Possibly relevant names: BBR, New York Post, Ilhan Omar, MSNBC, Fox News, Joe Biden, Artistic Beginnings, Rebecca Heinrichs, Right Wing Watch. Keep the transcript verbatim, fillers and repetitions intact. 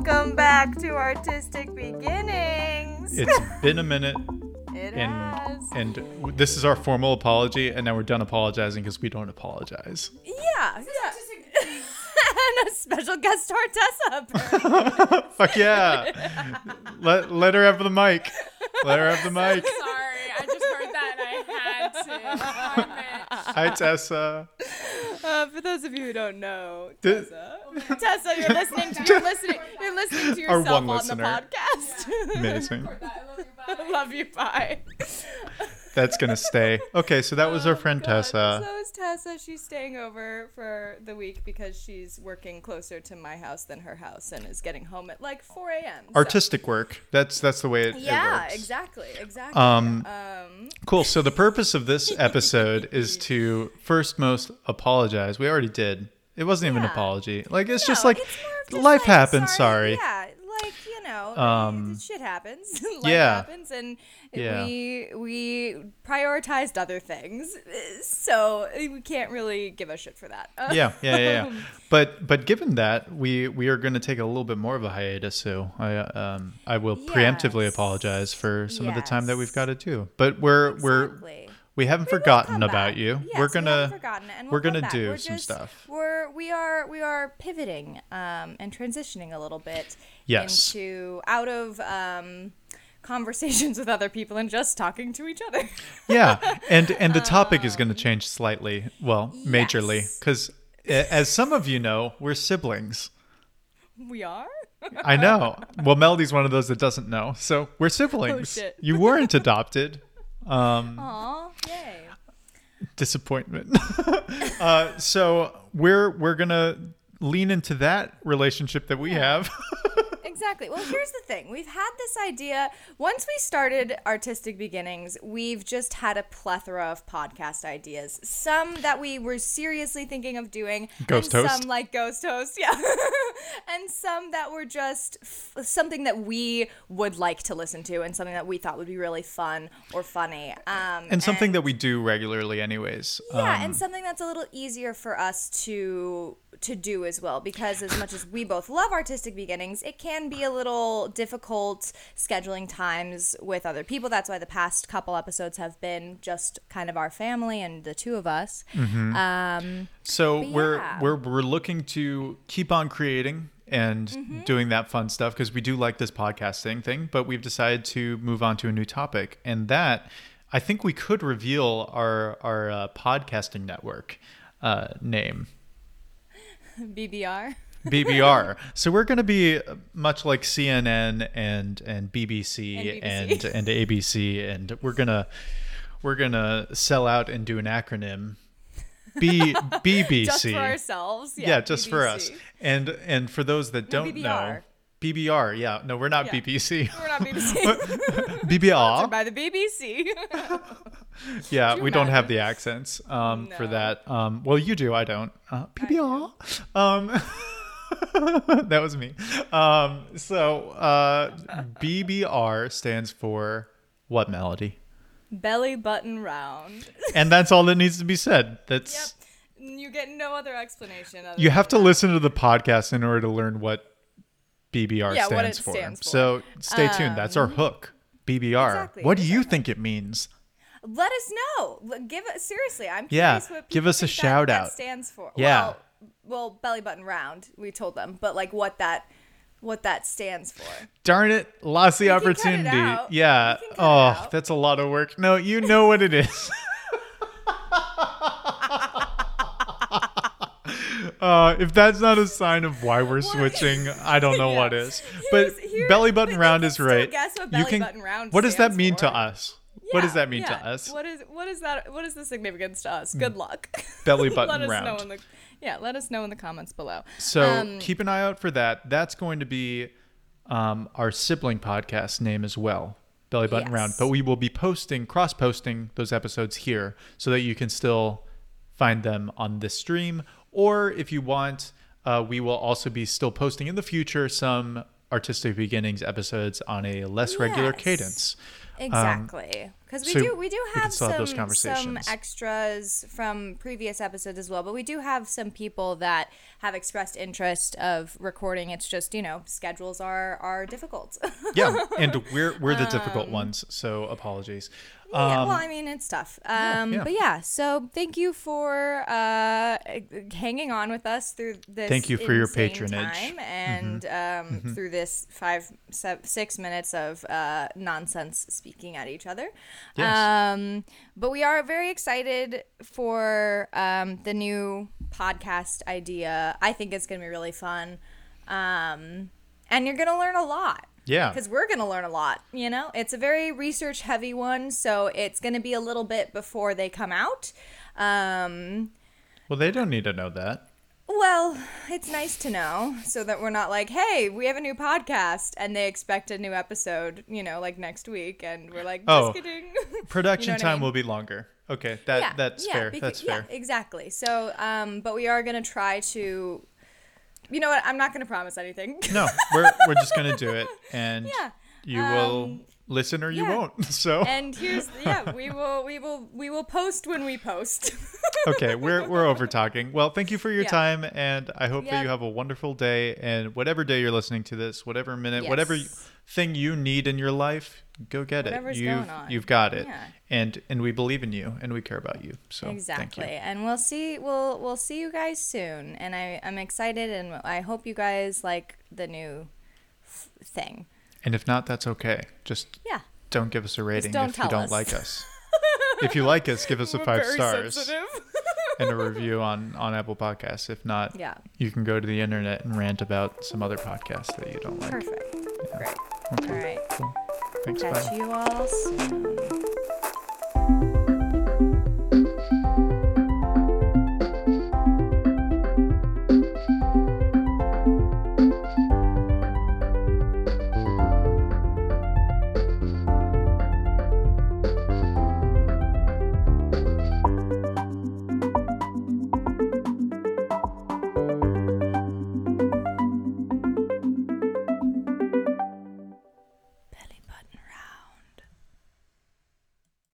Welcome back to Artistic Beginnings. It's been a minute. It and, has. And this is our formal apology, and now we're done apologizing because we don't apologize. Yeah. yeah. And a special guest star, Tessa. Fuck yeah. let, let her have the mic. Let her have the mic. I'm sorry. I just heard that, and I had to. Hi, Tessa. Uh, for those of you who don't know, Tessa, Tessa, you're listening to you're listening you're listening to yourself on listener. The podcast. Yeah. Amazing. I love you. Bye. That's gonna stay. Okay, so that was oh, our friend God. Tessa. So is Tessa. She's staying over for the week because she's working closer to my house than her house and is getting home at like four a.m. So. Artistic work. That's that's the way it, yeah, it works. Yeah, exactly, exactly. Um, um, cool. So the purpose of this episode is to first most apologize. We already did. It wasn't yeah. even an apology. Like it's no, just like it's more of just life like, happens. Sorry. sorry. Yeah. Like, you know, um, shit happens. Life yeah. happens, and yeah. we we prioritized other things, so we can't really give a shit for that. yeah, yeah, yeah. yeah. but but given that, we, we are going to take a little bit more of a hiatus, so I um I will yes. preemptively apologize for some yes. of the time that we've got to do. But we're exactly. we're. We haven't we forgotten about back. You. Yes, we're gonna we we'll we're gonna back. do we're some just, stuff. We're we are we are pivoting um, and transitioning a little bit yes. into out of um, conversations with other people and just talking to each other. yeah, and and the topic um, is going to change slightly. Well, yes. majorly, because as some of you know, we're siblings. We are. I know. Well, Melody's one of those that doesn't know. So we're siblings. Oh, shit. You weren't adopted. Um, Aww, yay. Disappointment. uh, so we're we're gonna lean into that relationship that we yeah. have. Exactly. Well, here's the thing. We've had this idea. Once we started Artistic Beginnings, we've just had a plethora of podcast ideas. Some that we were seriously thinking of doing. Ghost and host. Some like ghost host. Yeah. And some that were just f- something that we would like to listen to and something that we thought would be really fun or funny. Um, and something and, that we do regularly anyways. Yeah. Um, and something that's a little easier for us to... to do as well, because as much as we both love Artistic Beginnings, it can be a little difficult scheduling times with other people. That's why the past couple episodes have been just kind of our family and the two of us. Mm-hmm. Um, so we're yeah. we're we're looking to keep on creating and mm-hmm. doing that fun stuff because we do like this podcasting thing, but we've decided to move on to a new topic, and that I think we could reveal our our uh, podcasting network uh, name. B B R. B B R. So we're going to be much like C N N and and B B C and B B C. and, and A B C, and we're going to we're going to sell out and do an acronym. B BBC. Just for ourselves. Yeah, yeah just B B C. For us. And and for those that don't no, know, B B R. Yeah. No, we're not yeah. B B C. We're not B B C. B B R. Sponsored by the B B C. Yeah, we imagine? Don't have the accents um, no. for that. Um, well, you do. I don't. Uh, B B R. I um, that was me. Um, so uh, B B R stands for what, Melody? Belly button round. And that's all that needs to be said. That's yep. You get no other explanation. Other you have to that. Listen to the podcast in order to learn what B B R yeah, stands, what it stands for. for. So stay tuned. Um, That's our hook. B B R. Exactly, what do exactly. you think it means? Let us know. Give us seriously. I'm yeah. curious what give us a shout out. That stands for. Yeah. Well, well, belly button round. We told them, but like what that what that stands for. Darn it! Lost the we opportunity. Can cut it out. Yeah. We can cut oh, it out. That's a lot of work. No, you know what it is. Uh, if that's not a sign of why we're switching, I don't know yeah. what is. But here's, here's, belly button but round is right. Guess what belly you can, button round what does that mean for? To us? Yeah, what does that mean yeah. to us? What is what is that? What is the significance to us? Good luck. Belly button let round. Us know in the, yeah, let us know in the comments below. So um, keep an eye out for that. That's going to be um, our sibling podcast name as well. Belly button yes. round. But we will be posting, cross-posting those episodes here so that you can still find them on this stream. Or if you want, uh, we will also be still posting in the future some Artistic Beginnings episodes on a less yes, regular cadence. Exactly. Because um, we so do we do have, we have some, some extras from previous episodes as well, but we do have some people that have expressed interest of recording. It's just, you know, schedules are are difficult. Yeah, and we're we're the difficult um, ones, so apologies. Um, yeah, well, I mean, it's tough. Um, yeah, yeah. But yeah, so thank you for uh, hanging on with us through this. Thank you for your patronage time and mm-hmm. Um, mm-hmm. through this five, seven, six minutes of uh, nonsense speaking at each other. Yes. Um, but we are very excited for um, the new podcast idea. I think it's going to be really fun, um, and you're going to learn a lot. Yeah. Because we're going to learn a lot, you know? It's a very research-heavy one, so it's going to be a little bit before they come out. Um, well, they don't need to know that. Well, it's nice to know so that we're not like, hey, we have a new podcast, and they expect a new episode, you know, like next week, and we're like, just kidding. Oh, production you know time I mean? will be longer. Okay, that yeah, that's yeah, fair. Because, that's fair. Yeah, exactly. So, um, but we are going to try to... You know what? I'm not going to promise anything. No, we're we're just going to do it, and yeah. you um, will listen or you yeah. won't. So and here's yeah, we will we will we will post when we post. Okay, we're we're over talking. Well, thank you for your yeah. time, and I hope yeah. that you have a wonderful day. And whatever day you're listening to this, whatever minute, yes. whatever thing you need in your life, go get Whatever's it. You've going on. you've got it, yeah. and and we believe in you, and we care about you. So exactly, thank you. And we'll see we'll we'll see you guys soon. And I I'm excited, and I hope you guys like the new f- thing. And if not, that's okay. Just yeah. don't give us a rating if you don't us. like us. If you like us, give us a five stars and a review on, on Apple Podcasts. If not, yeah. you can go to the internet and rant about some other podcast that you don't like. Perfect. Yeah. Great. Okay. All right. Cool. Thanks, Catch bye. you all soon.